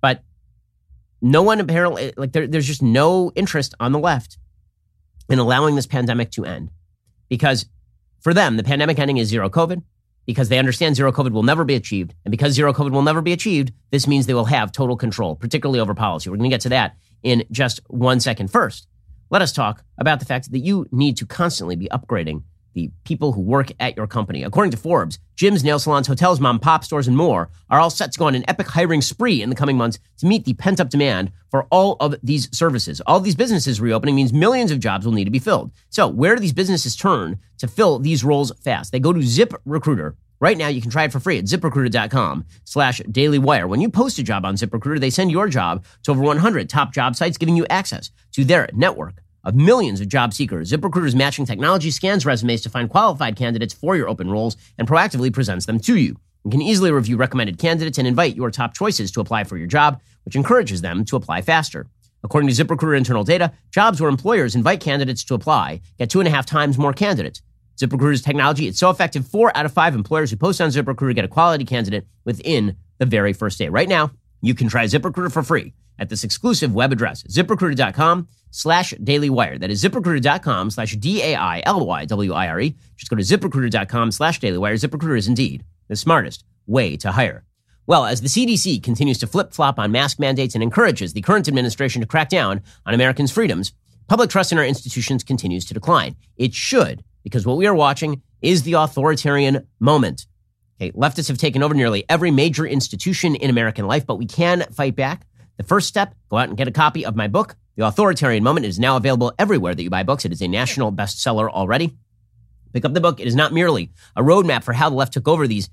But no one apparently, like there, there's just no interest on the left in allowing this pandemic to end. Because for them, the pandemic ending is zero COVID, because they understand zero COVID will never be achieved. And because zero COVID will never be achieved, this means they will have total control, particularly over policy. We're going to get to that in just one second. First, let us talk about the fact that you need to constantly be upgrading the people who work at your company. According to Forbes, gyms, nail salons, hotels, mom, pop stores, and more are all set to go on an epic hiring spree in the coming months to meet the pent-up demand for all of these services. All these businesses reopening means millions of jobs will need to be filled. So where do these businesses turn to fill these roles fast? They go to ZipRecruiter. Right now, you can try it for free at ZipRecruiter.com slash DailyWire. When you post a job on ZipRecruiter, they send your job to over one hundred top job sites, giving you access to their network of millions of job seekers. ZipRecruiter's matching technology scans resumes to find qualified candidates for your open roles and proactively presents them to you. You can easily review recommended candidates and invite your top choices to apply for your job, which encourages them to apply faster. According to ZipRecruiter internal data, jobs where employers invite candidates to apply get two and a half times more candidates. ZipRecruiter's technology is so effective, four out of five employers who post on ZipRecruiter get a quality candidate within the very first day. Right now, you can try ZipRecruiter for free at this exclusive web address, ZipRecruiter.com slash DailyWire. That is ZipRecruiter.com slash D-A-I-L-Y-W-I-R-E. Just go to ZipRecruiter.com slash DailyWire. ZipRecruiter is indeed the smartest way to hire. Well, as the C D C continues to flip-flop on mask mandates and encourages the current administration to crack down on Americans' freedoms, public trust in our institutions continues to decline. It should, because what we are watching is the authoritarian moment. Okay, leftists have taken over nearly every major institution in American life, but we can fight back. The first step, go out and get a copy of my book, The Authoritarian Moment. It is now available everywhere that you buy books. It is a national bestseller already. Pick up the book. It is not merely a roadmap for how the left took over these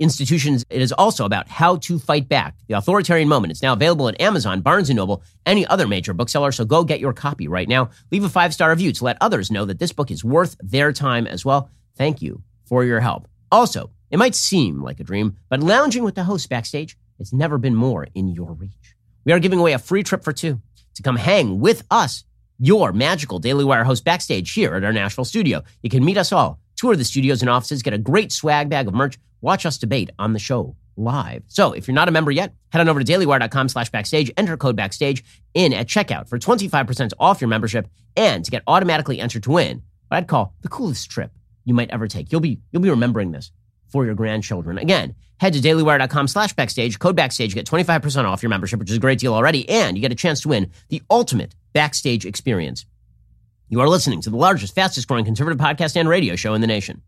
institutions. It is also about how to fight back. The Authoritarian Moment. It's now available at Amazon, Barnes and Noble, any other major bookseller. So go get your copy right now. Leave a five-star review to let others know that this book is worth their time as well. Thank you for your help. Also, it might seem like a dream, but lounging with the host backstage, it's never been more in your reach. We are giving away a free trip for two to come hang with us, your magical Daily Wire host backstage here at our Nashville studio. You can meet us all, tour the studios and offices, get a great swag bag of merch, watch us debate on the show live. So if you're not a member yet, head on over to dailywire.com slash backstage, enter code backstage in at checkout for twenty-five percent off your membership and to get automatically entered to win what I'd call the coolest trip you might ever take. You'll be, you'll be remembering this for your grandchildren. Again, head to dailywire.com slash backstage, code backstage, get twenty-five percent off your membership, which is a great deal already, and you get a chance to win the ultimate backstage experience. You are listening to the largest, fastest growing conservative podcast and radio show in the nation.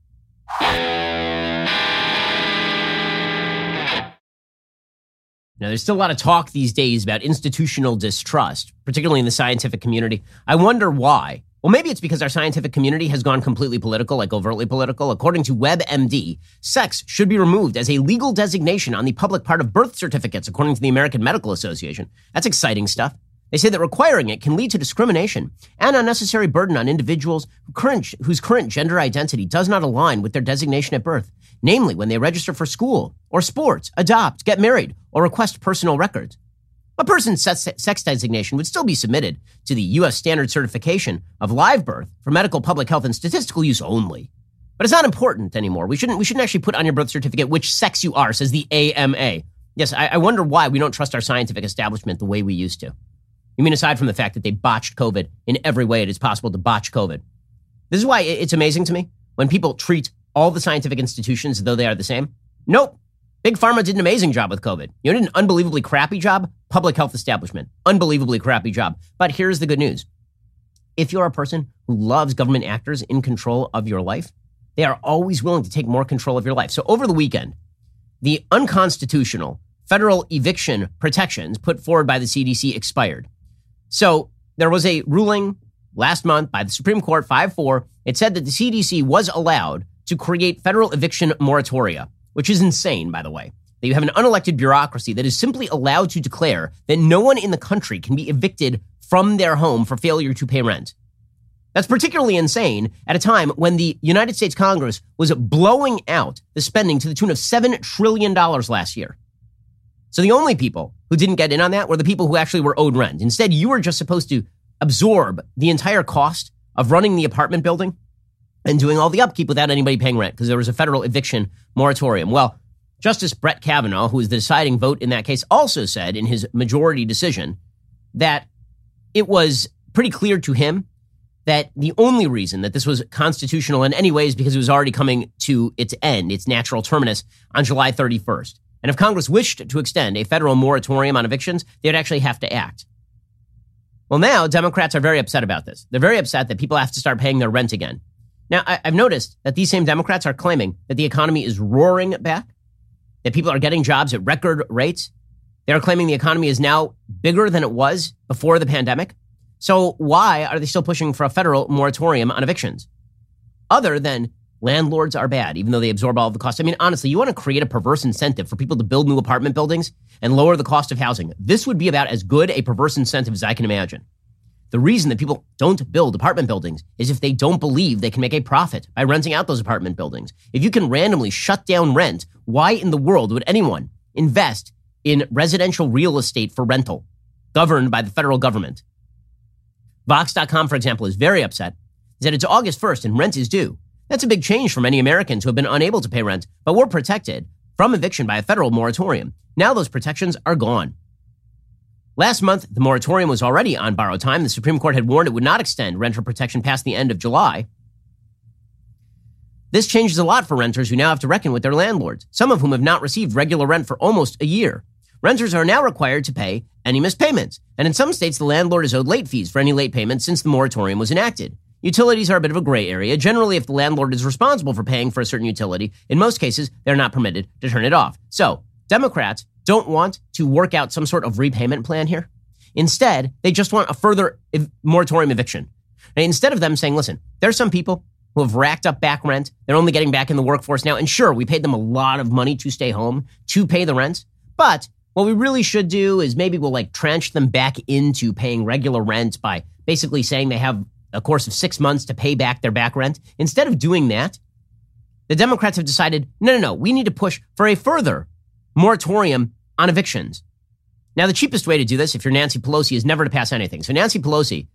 Now, there's still a lot of talk these days about institutional distrust, particularly in the scientific community. I wonder why. Well, maybe it's because our scientific community has gone completely political, like overtly political. According to WebMD, sex should be removed as a legal designation on the public part of birth certificates, according to the American Medical Association. That's exciting stuff. They say that requiring it can lead to discrimination and unnecessary burden on individuals who current, whose current gender identity does not align with their designation at birth, namely when they register for school or sports, adopt, get married, or request personal records. A person's sex designation would still be submitted to the U S standard certification of live birth for medical, public health, and statistical use only. But it's not important anymore. We shouldn't, we shouldn't actually put on your birth certificate which sex you are, says the A M A. Yes, I, I wonder why we don't trust our scientific establishment the way we used to. You mean aside from the fact that they botched COVID in every way it is possible to botch COVID. This is why it's amazing to me when people treat all the scientific institutions as though they are the same. Nope. Big Pharma did an amazing job with COVID. You did an unbelievably crappy job, public health establishment. Unbelievably crappy job. But here's the good news. If you're a person who loves government actors in control of your life, they are always willing to take more control of your life. So over the weekend, the unconstitutional federal eviction protections put forward by the C D C expired. So there was a ruling last month by the Supreme Court, five four. It said that the C D C was allowed to create federal eviction moratoria, which is insane, by the way, that you have an unelected bureaucracy that is simply allowed to declare that no one in the country can be evicted from their home for failure to pay rent. That's particularly insane at a time when the United States Congress was blowing out the spending to the tune of seven trillion dollars last year. So the only people who didn't get in on that were the people who actually were owed rent. Instead, you were just supposed to absorb the entire cost of running the apartment building and doing all the upkeep without anybody paying rent because there was a federal eviction moratorium. Well, Justice Brett Kavanaugh, who was the deciding vote in that case, also said in his majority decision that it was pretty clear to him that the only reason that this was constitutional in any way is because it was already coming to its end, its natural terminus, on July thirty-first. And if Congress wished to extend a federal moratorium on evictions, they'd actually have to act. Well, now Democrats are very upset about this. They're very upset that people have to start paying their rent again. Now, I- I've noticed that these same Democrats are claiming that the economy is roaring back, that people are getting jobs at record rates. They're claiming the economy is now bigger than it was before the pandemic. So why are they still pushing for a federal moratorium on evictions? Other than landlords are bad, even though they absorb all of the costs. I mean, honestly, you want to create a perverse incentive for people to build new apartment buildings and lower the cost of housing. This would be about as good a perverse incentive as I can imagine. The reason that people don't build apartment buildings is if they don't believe they can make a profit by renting out those apartment buildings. If you can randomly shut down rent, why in the world would anyone invest in residential real estate for rental governed by the federal government? Vox dot com, for example, is very upset that it's August first and rent is due. That's a big change for many Americans who have been unable to pay rent, but were protected from eviction by a federal moratorium. Now those protections are gone. Last month, the moratorium was already on borrowed time. The Supreme Court had warned it would not extend renter protection past the end of July. This changes a lot for renters who now have to reckon with their landlords, some of whom have not received regular rent for almost a year. Renters are now required to pay any missed payments, and in some states, the landlord is owed late fees for any late payments since the moratorium was enacted. Utilities are a bit of a gray area. Generally, if the landlord is responsible for paying for a certain utility, in most cases, they're not permitted to turn it off. So Democrats don't want to work out some sort of repayment plan here. Instead, they just want a further ev- moratorium eviction. And instead of them saying, listen, there's some people who have racked up back rent. They're only getting back in the workforce now. And sure, we paid them a lot of money to stay home, to pay the rent. But what we really should do is maybe we'll like tranche them back into paying regular rent by basically saying they have a course of six months to pay back their back rent. Instead of doing that, the Democrats have decided, no, no, no, we need to push for a further moratorium on evictions. Now, the cheapest way to do this, if you're Nancy Pelosi, is never to pass anything. So Nancy Pelosi,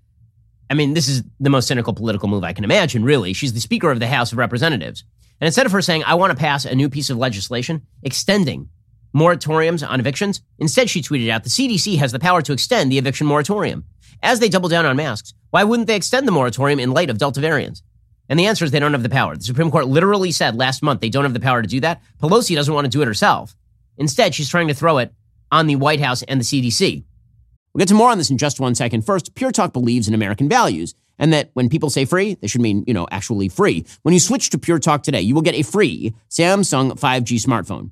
I mean, this is the most cynical political move I can imagine, really. She's the Speaker of the House of Representatives. And instead of her saying, I want to pass a new piece of legislation extending moratoriums on evictions, instead she tweeted out, the C D C has the power to extend the eviction moratorium. As they double down on masks, why wouldn't they extend the moratorium in light of Delta variants? And the answer is they don't have the power. The Supreme Court literally said last month they don't have the power to do that. Pelosi doesn't want to do it herself. Instead, she's trying to throw it on the White House and the C D C. We'll get to more on this in just one second. First, Pure Talk believes in American values, and that when people say free, they should mean, you know, actually free. When you switch to Pure Talk today, you will get a free Samsung five G smartphone.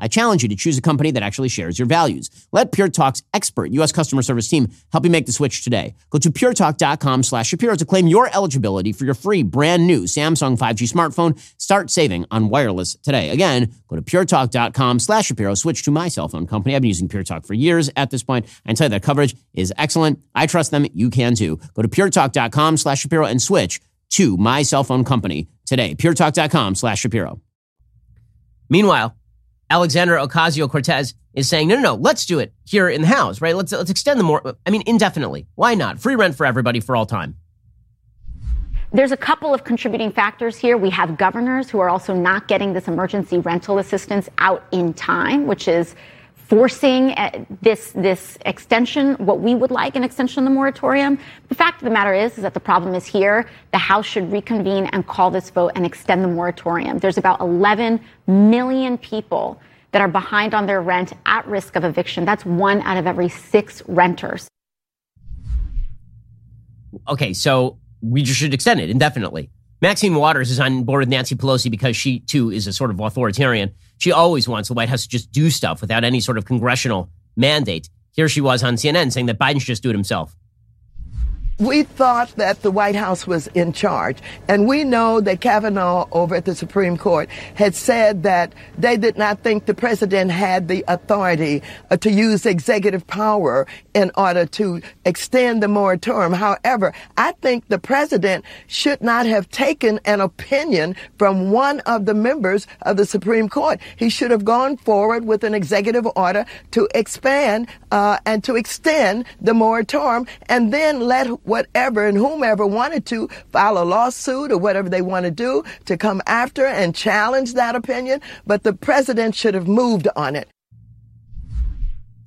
I challenge you to choose a company that actually shares your values. Let Pure Talk's expert U S customer service team help you make the switch today. Go to puretalk.com slash Shapiro to claim your eligibility for your free brand new Samsung five G smartphone. Start saving on wireless today. Again, go to puretalk.com slash Shapiro. Switch to my cell phone company. I've been using Pure Talk for years at this point. I can tell you their coverage is excellent. I trust them. You can too. Go to puretalk.com slash Shapiro and switch to my cell phone company today. puretalk.com slash Shapiro. Meanwhile, Alexandria Ocasio-Cortez is saying, no, no, no, let's do it here in the House, right? Let's let's extend the more, I mean, indefinitely. Why not? Free rent for everybody for all time. There's a couple of contributing factors here. We have governors who are also not getting this emergency rental assistance out in time, which is forcing this this extension, what we would like an extension of the moratorium. The fact of the matter is, is that the problem is here. The House should reconvene and call this vote and extend the moratorium. There's about eleven million people that are behind on their rent at risk of eviction. That's one out of every six renters. Okay, so we just should extend it indefinitely. Maxine Waters is on board with Nancy Pelosi because she, too, is a sort of authoritarian. She always wants the White House to just do stuff without any sort of congressional mandate. Here she was on C N N saying that Biden should just do it himself. We thought that the White House was in charge, and we know that Kavanaugh over at the Supreme Court had said that they did not think the president had the authority to use executive power in order to extend the moratorium. However, I think the president should not have taken an opinion from one of the members of the Supreme Court. He should have gone forward with an executive order to expand uh, and to extend the moratorium, and then let whatever and whomever wanted to file a lawsuit or whatever they want to do to come after and challenge that opinion. But the president should have moved on it.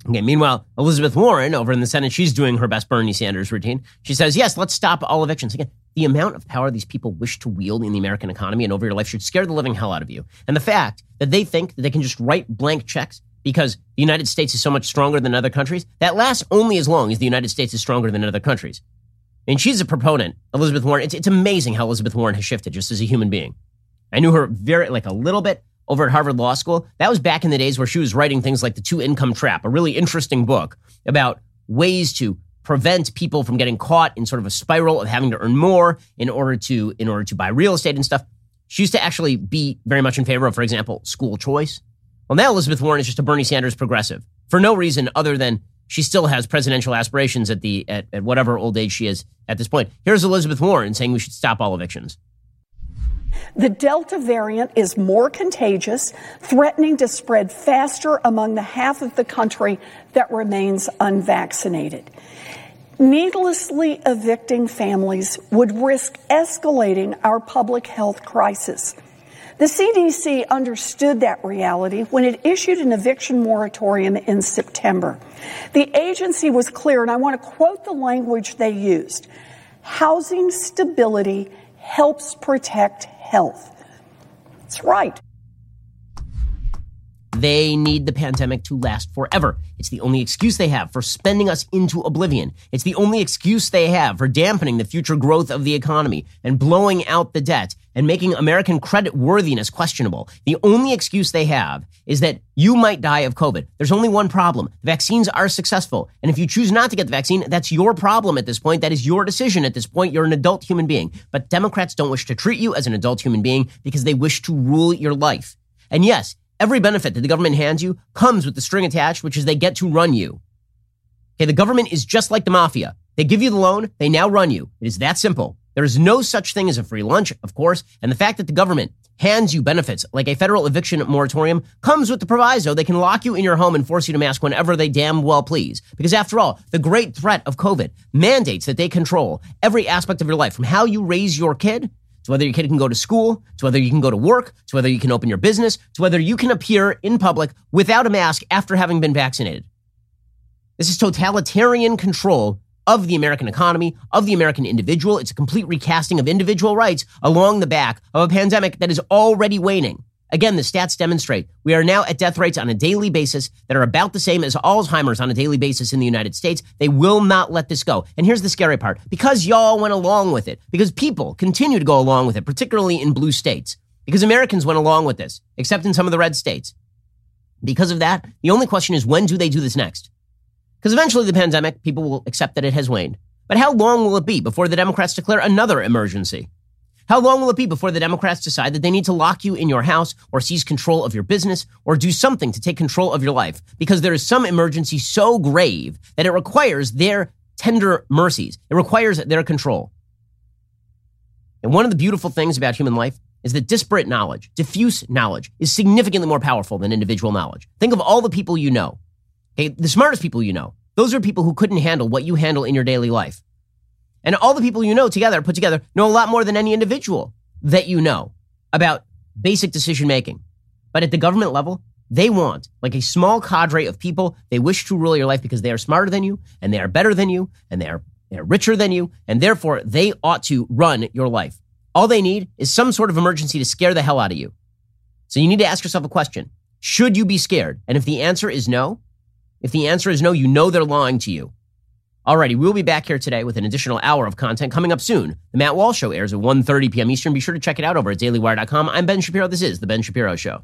Okay, meanwhile, Elizabeth Warren over in the Senate, she's doing her best Bernie Sanders routine. She says, yes, let's stop all evictions. Again, the amount of power these people wish to wield in the American economy and over your life should scare the living hell out of you. And the fact that they think that they can just write blank checks because the United States is so much stronger than other countries, that lasts only as long as the United States is stronger than other countries. And she's a proponent, Elizabeth Warren. It's, it's amazing how Elizabeth Warren has shifted just as a human being. I knew her very, like a little bit over at Harvard Law School. That was back in the days where she was writing things like The Two Income Trap, a really interesting book about ways to prevent people from getting caught in sort of a spiral of having to earn more in order to, in order to buy real estate and stuff. She used to actually be very much in favor of, for example, school choice. Well, now Elizabeth Warren is just a Bernie Sanders progressive for no reason other than she still has presidential aspirations at the at, at whatever old age she is at this point. Here's Elizabeth Warren saying we should stop all evictions. The Delta variant is more contagious, threatening to spread faster among the half of the country that remains unvaccinated. Needlessly evicting families would risk escalating our public health crisis. The C D C understood that reality when it issued an eviction moratorium in September. The agency was clear, and I want to quote the language they used. Housing stability helps protect health. That's right. They need the pandemic to last forever. It's the only excuse they have for spending us into oblivion. It's the only excuse they have for dampening the future growth of the economy and blowing out the debt and making American credit worthiness questionable. The only excuse they have is that you might die of COVID. There's only one problem. The vaccines are successful. And if you choose not to get the vaccine, that's your problem at this point. That is your decision at this point. You're an adult human being. But Democrats don't wish to treat you as an adult human being because they wish to rule your life. And yes, every benefit that the government hands you comes with the string attached, which is they get to run you. Okay, the government is just like the mafia. They give you the loan, they now run you. It is that simple. There is no such thing as a free lunch, of course, and the fact that the government hands you benefits, like a federal eviction moratorium, comes with the proviso they can lock you in your home and force you to mask whenever they damn well please. Because after all, the great threat of COVID mandates that they control every aspect of your life, from how you raise your kid, to whether your kid can go to school, to whether you can go to work, to whether you can open your business, to whether you can appear in public without a mask after having been vaccinated. This is totalitarian control of the American economy, of the American individual. It's a complete recasting of individual rights along the back of a pandemic that is already waning. Again, the stats demonstrate we are now at death rates on a daily basis that are about the same as Alzheimer's on a daily basis in the United States. They will not let this go. And here's the scary part. Because y'all went along with it, because people continue to go along with it, particularly in blue states, because Americans went along with this, except in some of the red states. Because of that, the only question is, when do they do this next? Because eventually the pandemic, people will accept that it has waned. But how long will it be before the Democrats declare another emergency? How long will it be before the Democrats decide that they need to lock you in your house or seize control of your business or do something to take control of your life? Because there is some emergency so grave that it requires their tender mercies. It requires their control. And one of the beautiful things about human life is that disparate knowledge, diffuse knowledge, is significantly more powerful than individual knowledge. Think of all the people you know, okay, the smartest people you know. Those are people who couldn't handle what you handle in your daily life. And all the people you know together, put together, know a lot more than any individual that you know about basic decision making. But at the government level, they want like a small cadre of people. They wish to rule your life because they are smarter than you and they are better than you and they are, they are richer than you. And therefore, they ought to run your life. All they need is some sort of emergency to scare the hell out of you. So you need to ask yourself a question. Should you be scared? And if the answer is no, if the answer is no, you know they're lying to you. Alrighty, we'll be back here today with an additional hour of content coming up soon. The Matt Walsh Show airs at one thirty p.m. Eastern. Be sure to check it out over at daily wire dot com. I'm Ben Shapiro. This is The Ben Shapiro Show.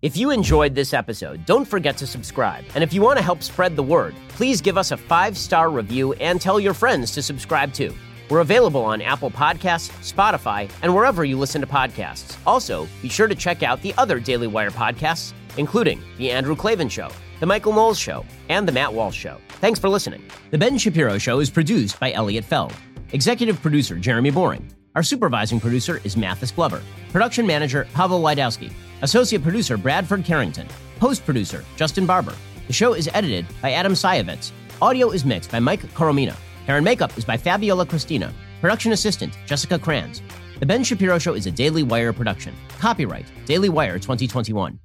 If you enjoyed this episode, don't forget to subscribe. And if you want to help spread the word, please give us a five-star review and tell your friends to subscribe too. We're available on Apple Podcasts, Spotify, and wherever you listen to podcasts. Also, be sure to check out the other Daily Wire podcasts, including The Andrew Klavan Show, The Michael Knowles Show, and The Matt Walsh Show. Thanks for listening. The Ben Shapiro Show is produced by Elliot Feld. Executive producer, Jeremy Boring. Our supervising producer is Mathis Glover. Production manager, Pavel Wydowski. Associate producer, Bradford Carrington. Post-producer, Justin Barber. The show is edited by Adam Sayevitz. Audio is mixed by Mike Coromina. Hair and makeup is by Fabiola Cristina. Production assistant, Jessica Kranz. The Ben Shapiro Show is a Daily Wire production. Copyright, Daily Wire twenty twenty-one.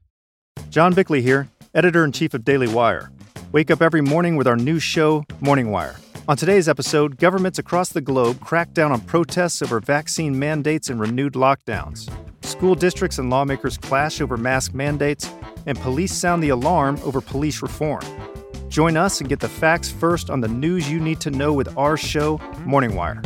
John Bickley here, editor-in-chief of Daily Wire. Wake up every morning with our new show, Morning Wire. On today's episode, governments across the globe crack down on protests over vaccine mandates and renewed lockdowns. School districts and lawmakers clash over mask mandates, and police sound the alarm over police reform. Join us and get the facts first on the news you need to know with our show, Morning Wire.